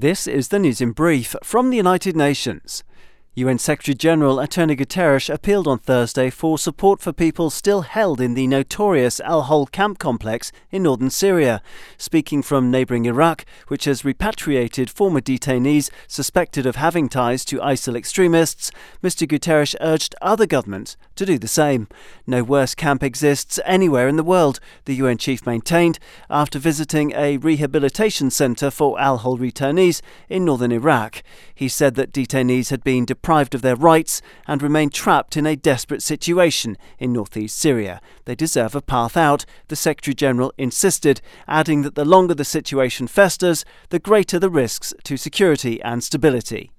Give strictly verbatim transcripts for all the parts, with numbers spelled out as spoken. This is the news in brief from the United Nations. U N Secretary-General António Guterres appealed on Thursday for support for people still held in the notorious Al-Hol camp complex in northern Syria, speaking from neighbouring Iraq, which has repatriated former detainees suspected of having ties to ISIL extremists. Mister Guterres urged other governments to do the same. No worse camp exists anywhere in the world, the U N chief maintained, after visiting a rehabilitation centre for Al-Hol returnees in northern Iraq. He said that detainees had been deprived deprived of their rights and remain trapped in a desperate situation in northeast Syria. They deserve a path out, the Secretary-General insisted, adding that the longer the situation festers, the greater the risks to security and stability.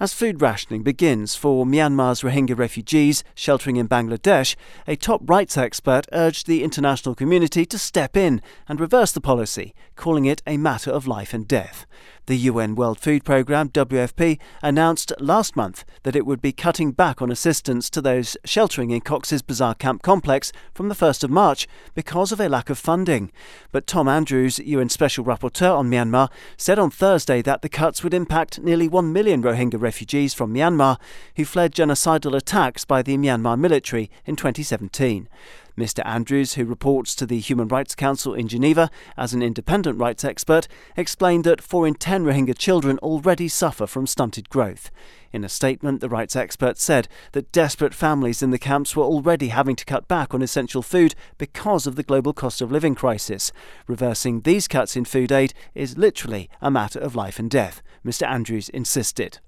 As food rationing begins for Myanmar's Rohingya refugees sheltering in Bangladesh, a top rights expert urged the international community to step in and reverse the policy, calling it a matter of life and death. The U N World Food Programme, W F P, announced last month that it would be cutting back on assistance to those sheltering in Cox's Bazar camp complex from the first of March because of a lack of funding. But Tom Andrews, U N Special Rapporteur on Myanmar, said on Thursday that the cuts would impact nearly one million Rohingya refugees from Myanmar who fled genocidal attacks by the Myanmar military in twenty seventeen. Mister Andrews, who reports to the Human Rights Council in Geneva as an independent rights expert, explained that four in ten Rohingya children already suffer from stunted growth. In a statement, the rights expert said that desperate families in the camps were already having to cut back on essential food because of the global cost of living crisis. Reversing these cuts in food aid is literally a matter of life and death, Mister Andrews insisted.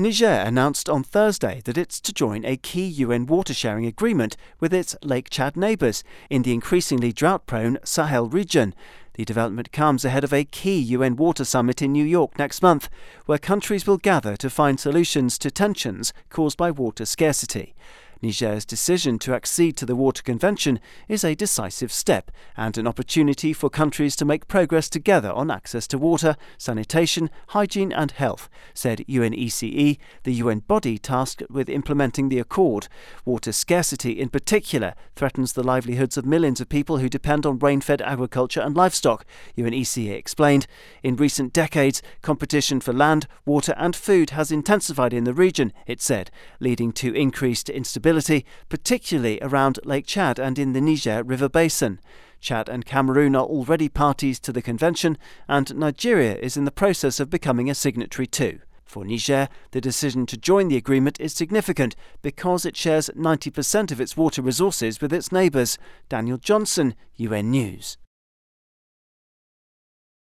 Niger announced on Thursday that it's to join a key U N water-sharing agreement with its Lake Chad neighbours in the increasingly drought-prone Sahel region. The development comes ahead of a key U N water summit in New York next month, where countries will gather to find solutions to tensions caused by water scarcity. Niger's decision to accede to the Water Convention is a decisive step and an opportunity for countries to make progress together on access to water, sanitation, hygiene and health, said UNECE, the U N body tasked with implementing the accord. Water scarcity in particular threatens the livelihoods of millions of people who depend on rain-fed agriculture and livestock, UNECE explained. In recent decades, competition for land, water and food has intensified in the region, it said, leading to increased instability, particularly around Lake Chad and in the Niger River Basin. Chad and Cameroon are already parties to the convention, and Nigeria is in the process of becoming a signatory too. For Niger, the decision to join the agreement is significant because it shares ninety percent of its water resources with its neighbours. Daniel Johnson, U N News.